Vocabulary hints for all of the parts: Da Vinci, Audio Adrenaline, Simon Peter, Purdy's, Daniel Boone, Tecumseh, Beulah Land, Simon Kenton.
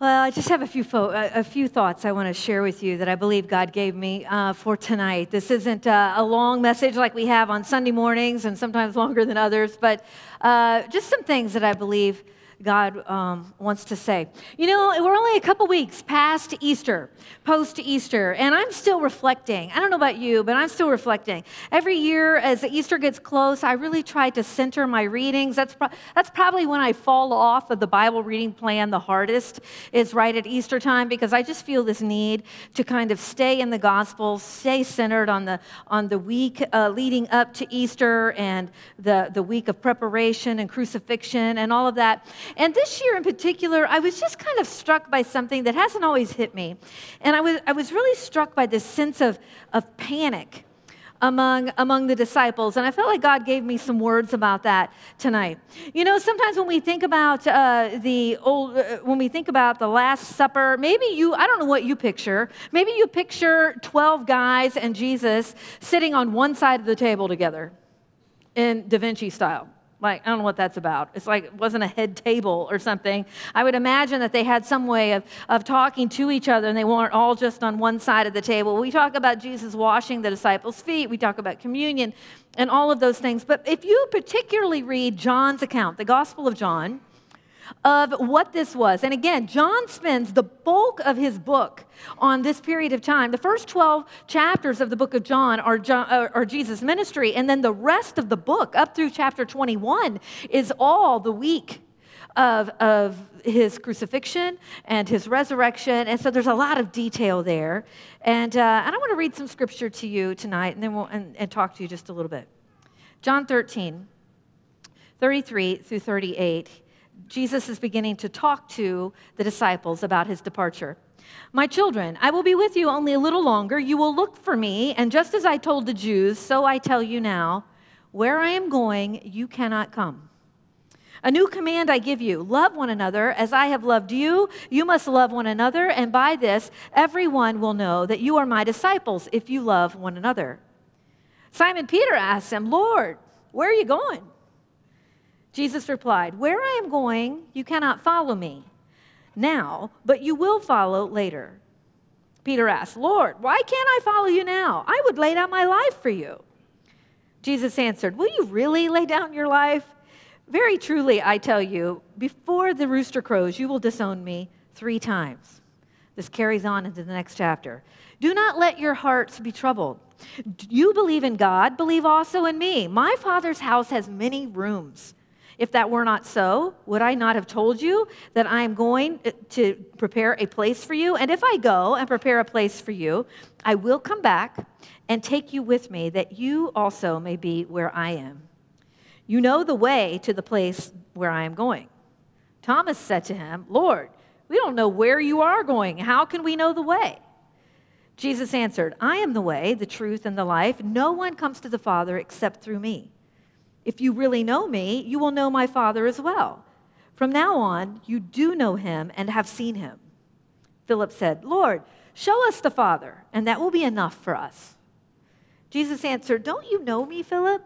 Well, I just have a few thoughts I want to share with you that I believe God gave me for tonight. This isn't a long message like we have on Sunday mornings and sometimes longer than others, but just some things that I believe God wants to say. You know, we're only a couple weeks past Easter, post-Easter, and I'm still reflecting. I don't know about you, but I'm still reflecting. Every year as Easter gets close, I really try to center my readings. That's probably when I fall off of the Bible reading plan the hardest, is right at Easter time, because I just feel this need to kind of stay in the Gospels, stay centered on the week leading up to Easter and the week of preparation and crucifixion and all of that. And this year in particular, I was just kind of struck by something that hasn't always hit me. And I was really struck by this sense of panic among the disciples. And I felt like God gave me some words about that tonight. You know, sometimes when we think about when we think about the Last Supper, I don't know what you picture. Maybe you picture 12 guys and Jesus sitting on one side of the table together in Da Vinci style. Like, I don't know what that's about. It's like it wasn't a head table or something. I would imagine that they had some way of talking to each other, and they weren't all just on one side of the table. We talk about Jesus washing the disciples' feet. We talk about communion and all of those things. But if you particularly read John's account, the Gospel of John, of what this was. And again, John spends the bulk of his book on this period of time. The first 12 chapters of the book of John are Jesus' ministry, and then the rest of the book, up through chapter 21, is all the week of his crucifixion and his resurrection. And so there's a lot of detail there. And I want to read some scripture to you tonight, and then we'll and talk to you just a little bit. John 13, 33 through 38. Jesus is beginning to talk to the disciples about his departure. My children, I will be with you only a little longer. You will look for me, and just as I told the Jews, so I tell you now, where I am going, you cannot come. A new command I give you, love one another. As I have loved you, you must love one another, and by this, everyone will know that you are my disciples if you love one another. Simon Peter asked him, Lord, where are you going? Jesus replied, where I am going, you cannot follow me now, but you will follow later. Peter asked, Lord, why can't I follow you now? I would lay down my life for you. Jesus answered, will you really lay down your life? Very truly, I tell you, before the rooster crows, you will disown me 3 times. This carries on into the next chapter. Do not let your hearts be troubled. You believe in God, believe also in me. My Father's house has many rooms. If that were not so, would I not have told you that I am going to prepare a place for you? And if I go and prepare a place for you, I will come back and take you with me, that you also may be where I am. You know the way to the place where I am going. Thomas said to him, Lord, we don't know where you are going. How can we know the way? Jesus answered, I am the way, the truth, and the life. No one comes to the Father except through me. If you really know me, you will know my Father as well. From now on, you do know him and have seen him. Philip said, Lord, show us the Father, and that will be enough for us. Jesus answered, don't you know me, Philip?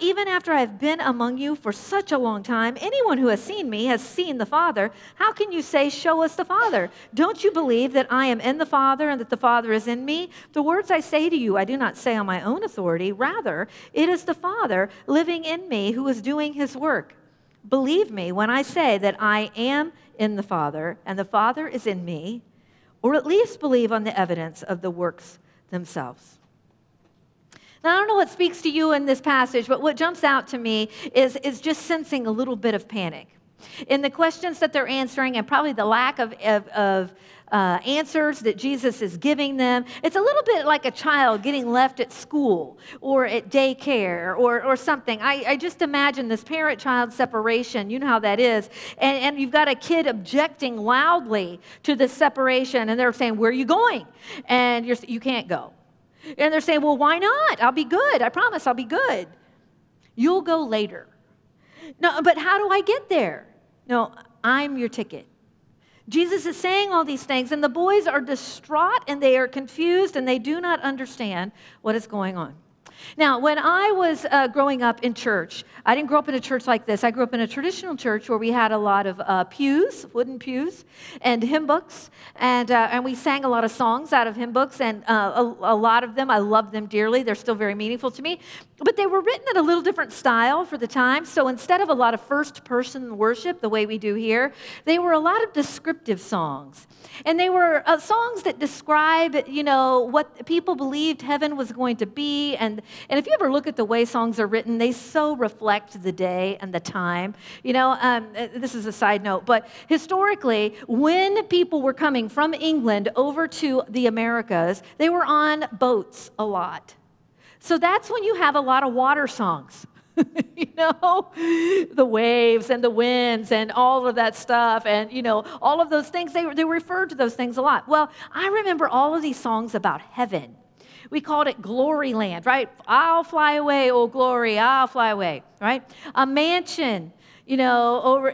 Even after I've been among you for such a long time, anyone who has seen me has seen the Father. How can you say, show us the Father? Don't you believe that I am in the Father and that the Father is in me? The words I say to you, I do not say on my own authority. Rather, it is the Father living in me who is doing his work. Believe me when I say that I am in the Father and the Father is in me, or at least believe on the evidence of the works themselves. Now, I don't know what speaks to you in this passage, but what jumps out to me is just sensing a little bit of panic in the questions that they're answering, and probably the lack of answers that Jesus is giving them. It's a little bit like a child getting left at school or at daycare or something. I just imagine this parent-child separation. You know how that is. And you've got a kid objecting loudly to this separation, and they're saying, where are you going? And you can't go. And they're saying, well, why not? I'll be good. I promise I'll be good. You'll go later. No, but how do I get there? No, I'm your ticket. Jesus is saying all these things, and the boys are distraught, and they are confused, and they do not understand what is going on. Now, when I was growing up in church, I didn't grow up in a church like this. I grew up in a traditional church where we had a lot of pews, wooden pews, and hymn books, and we sang a lot of songs out of hymn books, and a lot of them, I love them dearly. They're still very meaningful to me, but they were written in a little different style for the time, so instead of a lot of first-person worship, the way we do here, they were a lot of descriptive songs, and they were songs that describe, you know, what people believed heaven was going to be, and if you ever look at the way songs are written, they so reflect the day and the time. You know, this is a side note, but historically, when people were coming from England over to the Americas, they were on boats a lot. So that's when you have a lot of water songs. You know, the waves and the winds and all of that stuff and, you know, all of those things, they referred to those things a lot. Well, I remember all of these songs about heaven. We called it Glory Land, right? I'll fly away, oh glory, I'll fly away, right? A mansion, you know, over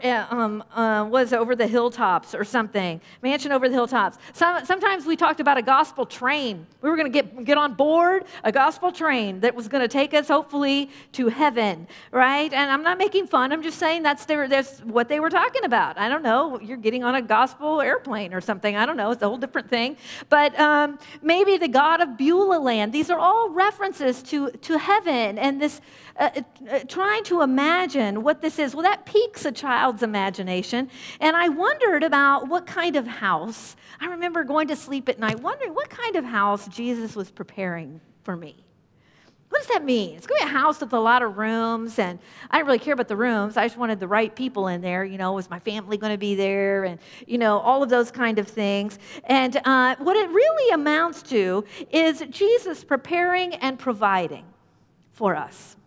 was over the hilltops or something. Mansion over the hilltops. Sometimes we talked about a gospel train. We were going to get on board a gospel train that was going to take us, hopefully, to heaven, right? And I'm not making fun. I'm just saying that's what they were talking about. I don't know. You're getting on a gospel airplane or something. I don't know. It's a whole different thing. But maybe the God of Beulah Land. These are all references to heaven and this trying to imagine what this is. Well, that piques a child's imagination, and I wondered about what kind of house. I remember going to sleep at night wondering what kind of house Jesus was preparing for me. What does that mean? It's going to be a house with a lot of rooms, and I didn't really care about the rooms. I just wanted the right people in there. You know, was my family going to be there? And, you know, all of those kind of things. And what it really amounts to is Jesus preparing and providing for us.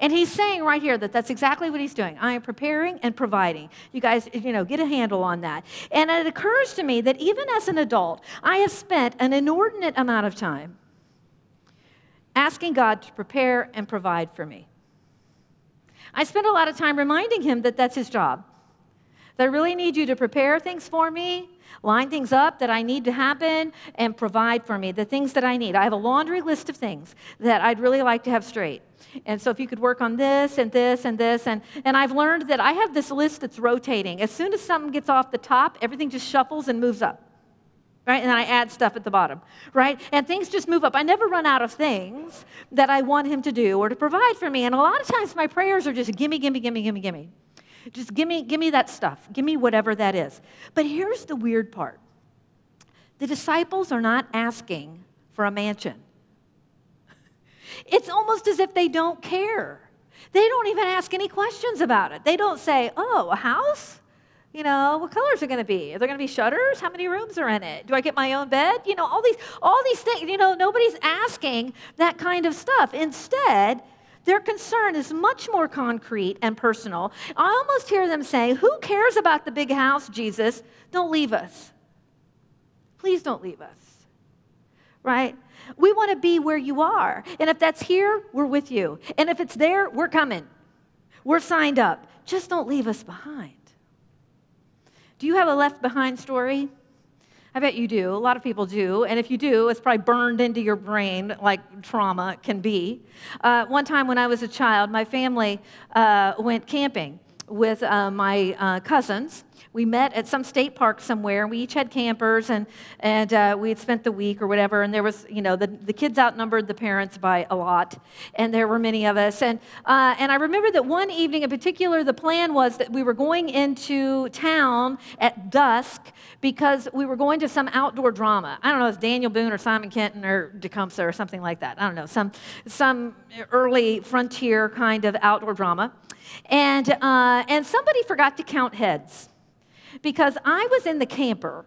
And he's saying right here that that's exactly what he's doing. I am preparing and providing. You guys, you know, get a handle on that. And it occurs to me that even as an adult, I have spent an inordinate amount of time asking God to prepare and provide for me. I spent a lot of time reminding him that that's his job. That I really need you to prepare things for me, line things up that I need to happen, and provide for me the things that I need. I have a laundry list of things that I'd really like to have straight. And so if you could work on this and this and this. And I've learned that I have this list that's rotating. As soon as something gets off the top, everything just shuffles and moves up, right? And then I add stuff at the bottom, right? And things just move up. I never run out of things that I want him to do or to provide for me. And a lot of times my prayers are just gimme, gimme, gimme, gimme, gimme. Just gimme that stuff. Gimme whatever that is. But here's the weird part. The disciples are not asking for a mansion. It's almost as if they don't care. They don't even ask any questions about it. They don't say, oh, a house? You know, what colors are going to be? Are there going to be shutters? How many rooms are in it? Do I get my own bed? You know, all these things. You know, nobody's asking that kind of stuff. Instead, their concern is much more concrete and personal. I almost hear them say, who cares about the big house, Jesus? Don't leave us. Please don't leave us. Right? We want to be where you are. And if that's here, we're with you. And if it's there, we're coming. We're signed up. Just don't leave us behind. Do you have a left behind story? I bet you do. A lot of people do. And if you do, it's probably burned into your brain like trauma can be. One time when I was a child, my family went camping with my cousins. We met at some state park somewhere, and we each had campers, and we had spent the week or whatever, and there was, you know, the kids outnumbered the parents by a lot, and there were many of us. And I remember that one evening in particular, the plan was that we were going into town at dusk because we were going to some outdoor drama. I don't know, it was Daniel Boone or Simon Kenton or Tecumseh or something like that. I don't know, some early frontier kind of outdoor drama. And somebody forgot to count heads, because I was in the camper.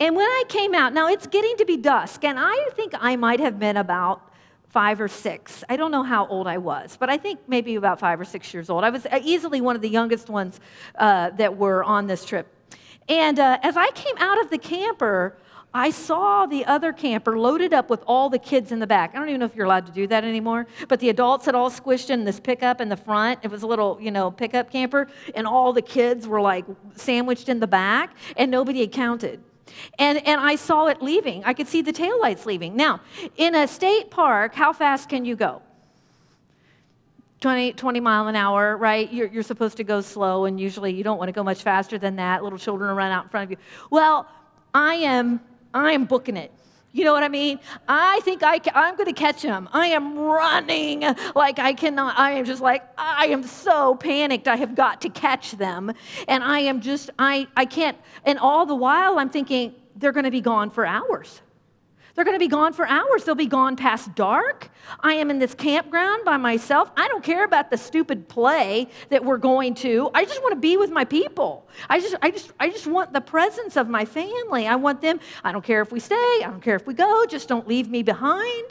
And when I came out, now it's getting to be dusk, and I think I might have been about 5 or 6. I don't know how old I was, but I think maybe about 5 or 6 years old. I was easily one of the youngest ones that were on this trip. And as I came out of the camper, I saw the other camper loaded up with all the kids in the back. I don't even know if you're allowed to do that anymore, but the adults had all squished in this pickup in the front. It was a little, you know, pickup camper, and all the kids were like sandwiched in the back, and nobody had counted. And I saw it leaving. I could see the taillights leaving. Now, in a state park, how fast can you go? 20 mile an hour, right? You're supposed to go slow, and usually you don't want to go much faster than that. Little children will run out in front of you. Well, I am booking it. You know what I mean? I think I'm going to catch him. I am running like I cannot. I am just like, I am so panicked. I have got to catch them. And I am just, I can't. And all the while I'm thinking, they're going to be gone for hours. They're going to be gone for hours. They'll be gone past dark. I am in this campground by myself. I don't care about the stupid play that we're going to. I just want to be with my people. I just want the presence of my family. I want them. I don't care if we stay. I don't care if we go. Just don't leave me behind.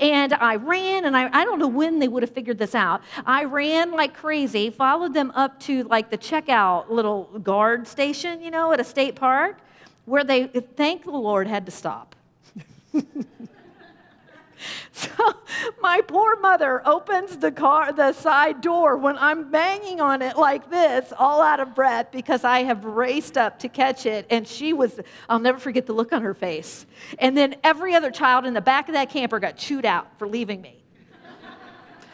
And I ran, and I don't know when they would have figured this out. I ran like crazy, followed them up to like the checkout little guard station, you know, at a state park, where they, thank the Lord, had to stop. So my poor mother opens the side door when I'm banging on it like this, all out of breath, because I have raced up to catch it. And she was, I'll never forget the look on her face. And then every other child in the back of that camper got chewed out for leaving me.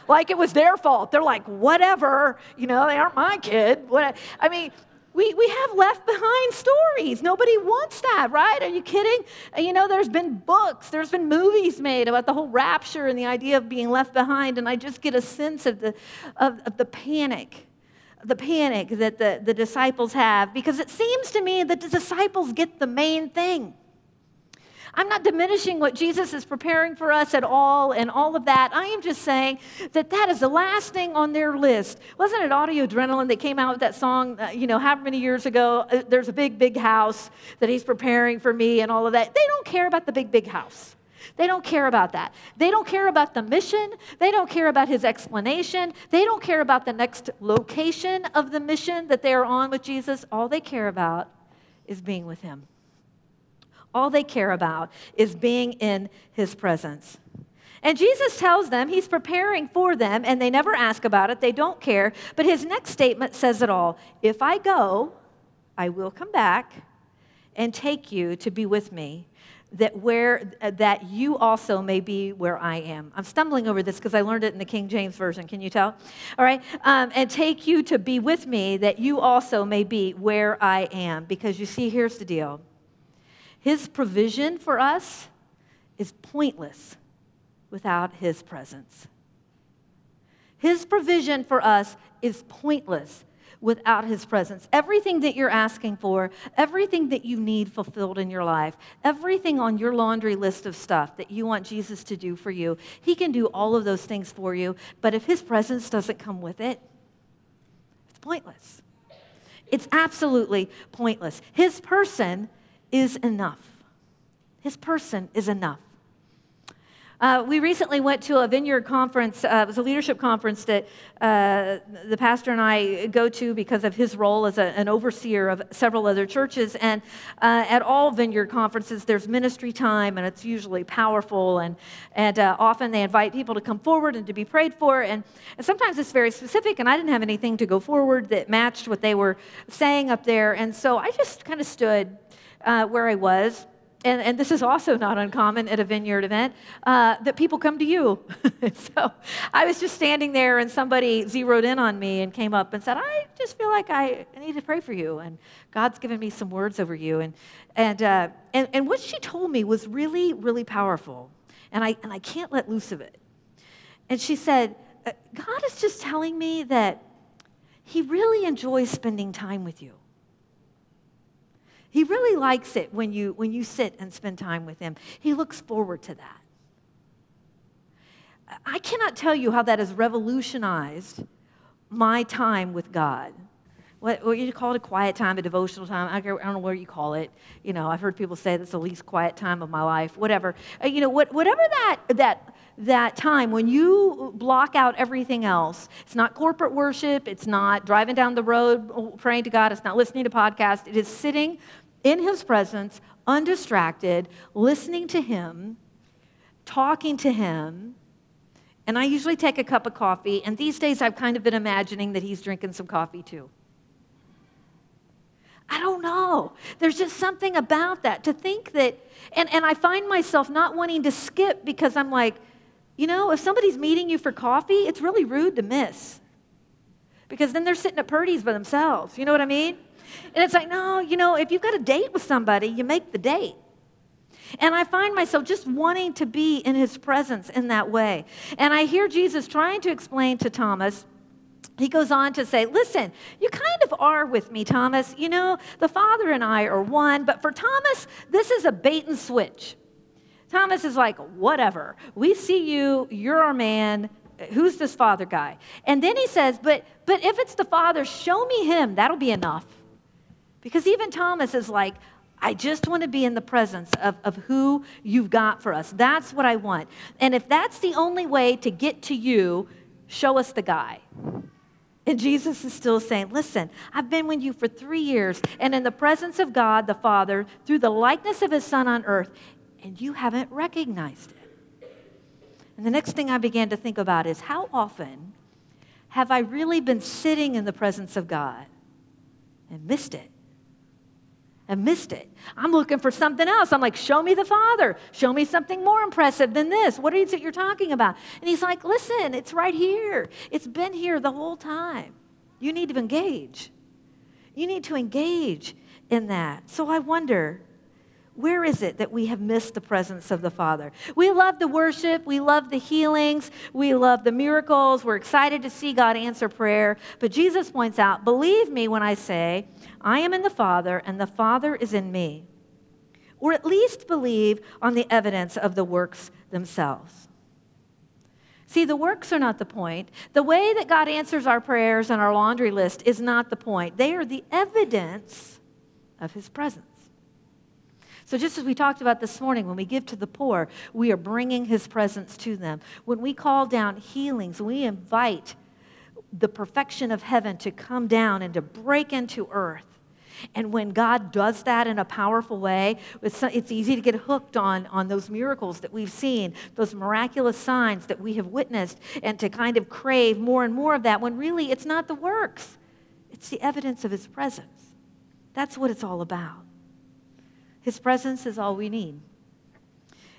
Like it was their fault. They're like, whatever, you know, they aren't my kid. What I mean, We have left behind stories. Nobody wants that, right? Are you kidding? You know, there's been books, there's been movies made about the whole rapture and the idea of being left behind, and I just get a sense of the panic. The panic that the disciples have, because it seems to me that the disciples get the main thing. I'm not diminishing what Jesus is preparing for us at all and all of that. I am just saying that that is the last thing on their list. Wasn't it Audio Adrenaline that came out with that song, you know, however many years ago? There's a big, big house that he's preparing for me and all of that. They don't care about the big, big house. They don't care about that. They don't care about the mission. They don't care about his explanation. They don't care about the next location of the mission that they are on with Jesus. All they care about is being with him. All they care about is being in his presence. And Jesus tells them he's preparing for them, and they never ask about it. They don't care. But his next statement says it all. If I go, I will come back and take you to be with me, that you also may be where I am. I'm stumbling over this because I learned it in the King James Version. Can you tell? All right. And take you to be with me, that you also may be where I am. Because you see, here's the deal. His provision for us is pointless without his presence. His provision for us is pointless without his presence. Everything that you're asking for, everything that you need fulfilled in your life, everything on your laundry list of stuff that you want Jesus to do for you, he can do all of those things for you. But if his presence doesn't come with it, it's pointless. It's absolutely pointless. His person is enough. His person is enough. We recently went to a vineyard conference. It was a leadership conference that the pastor and I go to because of his role as an overseer of several other churches. And at all vineyard conferences, there's ministry time, and it's usually powerful. And often they invite people to come forward and to be prayed for. And sometimes it's very specific, and I didn't have anything to go forward that matched what they were saying up there. And so I just kind of stood where I was, and this is also not uncommon at a vineyard event, that people come to you. So I was just standing there, and somebody zeroed in on me and came up and said, I just feel like I need to pray for you, and God's given me some words over you. And what she told me was really, really powerful, and I can't let loose of it. And she said, God is just telling me that he really enjoys spending time with you. He really likes it when you sit and spend time with him. He looks forward to that. I cannot tell you how that has revolutionized my time with God. What you call it, a quiet time, a devotional time. I don't know where you call it. You know, I've heard people say that's the least quiet time of my life, whatever. You know, whatever that time, when you block out everything else, it's not corporate worship, it's not driving down the road praying to God, it's not listening to podcasts, it is sitting in his presence, undistracted, listening to him, talking to him. And I usually take a cup of coffee, and these days I've kind of been imagining that he's drinking some coffee too. I don't know. know. There's just something about that. To think that, and I find myself not wanting to skip because I'm like, you know, if somebody's meeting you for coffee, it's really rude to miss. Because then they're sitting at Purdy's by themselves. You know what I mean? And it's like, no, you know, if you've got a date with somebody, you make the date. And I find myself just wanting to be in his presence in that way. And I hear Jesus trying to explain to Thomas. He goes on to say, listen, you kind of are with me, Thomas. You know, the Father and I are one. But for Thomas, this is a bait and switch. Thomas is like, whatever. We see you. You're our man. Who's this Father guy? And then he says, but if it's the Father, show me him. That'll be enough. Because even Thomas is like, I just want to be in the presence of who you've got for us. That's what I want. And if that's the only way to get to you, show us the guy. And Jesus is still saying, listen, I've been with you for 3 years and in the presence of God the Father through the likeness of his Son on earth, and you haven't recognized it. And the next thing I began to think about is, how often have I really been sitting in the presence of God and missed it? I missed it. I'm looking for something else. I'm like, show me the Father. Show me something more impressive than this. What is it you're talking about? And he's like, listen, it's right here. It's been here the whole time. You need to engage. You need to engage in that. So I wonder, where is it that we have missed the presence of the Father? We love the worship. We love the healings. We love the miracles. We're excited to see God answer prayer. But Jesus points out, believe me when I say, I am in the Father and the Father is in me. Or at least believe on the evidence of the works themselves. See, the works are not the point. The way that God answers our prayers and our laundry list is not the point. They are the evidence of his presence. So just as we talked about this morning, when we give to the poor, we are bringing his presence to them. When we call down healings, we invite the perfection of heaven to come down and to break into earth. And when God does that in a powerful way, it's easy to get hooked on those miracles that we've seen, those miraculous signs that we have witnessed, and to kind of crave more and more of that, when really it's not the works. It's the evidence of his presence. That's what it's all about. His presence is all we need.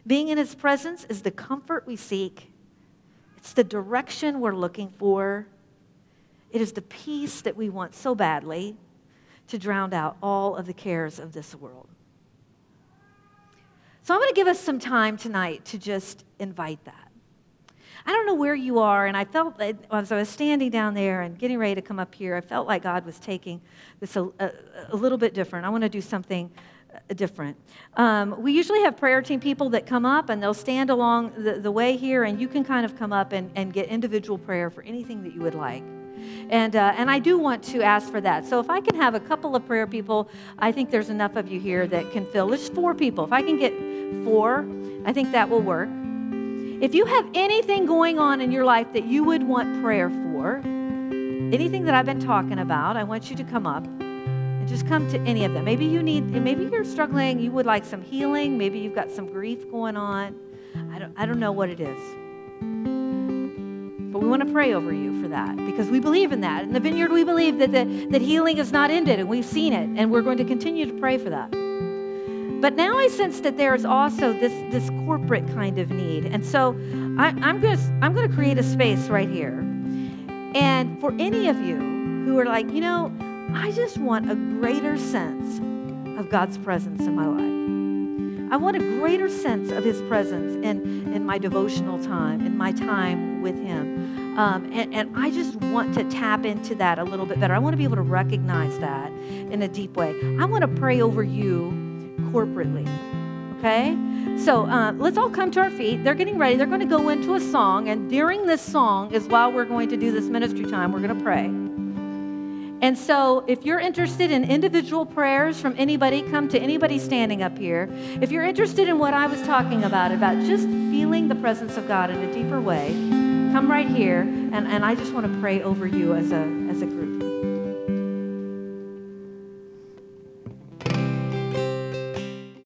Being in his presence is the comfort we seek. It's the direction we're looking for. It is the peace that we want so badly to drown out all of the cares of this world. So I'm going to give us some time tonight to just invite that. I don't know where you are, and I felt that as I was standing down there and getting ready to come up here, I felt like God was taking this a little bit different. I want to do something different. We usually have prayer team people that come up and they'll stand along the way here, and you can kind of come up and get individual prayer for anything that you would like. And I do want to ask for that. So if I can have a couple of prayer people, I think there's enough of you here that can fill. There's 4 people. If I can get 4, I think that will work. If you have anything going on in your life that you would want prayer for, anything that I've been talking about, I want you to come up. Just come to any of them. Maybe you're struggling, you would like some healing, maybe you've got some grief going on. I don't know what it is. But we want to pray over you for that, because we believe in that. In the Vineyard, we believe that healing is not ended, and we've seen it, and we're going to continue to pray for that. But now I sense that there is also this corporate kind of need. And so I'm going to create a space right here. And for any of you who are like, you know, I just want a greater sense of God's presence in my life. I want a greater sense of his presence in my devotional time, in my time with him. And I just want to tap into that a little bit better. I want to be able to recognize that in a deep way. I want to pray over you corporately, okay? So let's all come to our feet. They're getting ready. They're going to go into a song. And during this song is while we're going to do this ministry time. We're going to pray. And so if you're interested in individual prayers from anybody, come to anybody standing up here. If you're interested in what I was talking about just feeling the presence of God in a deeper way, come right here, and I just want to pray over you as a group.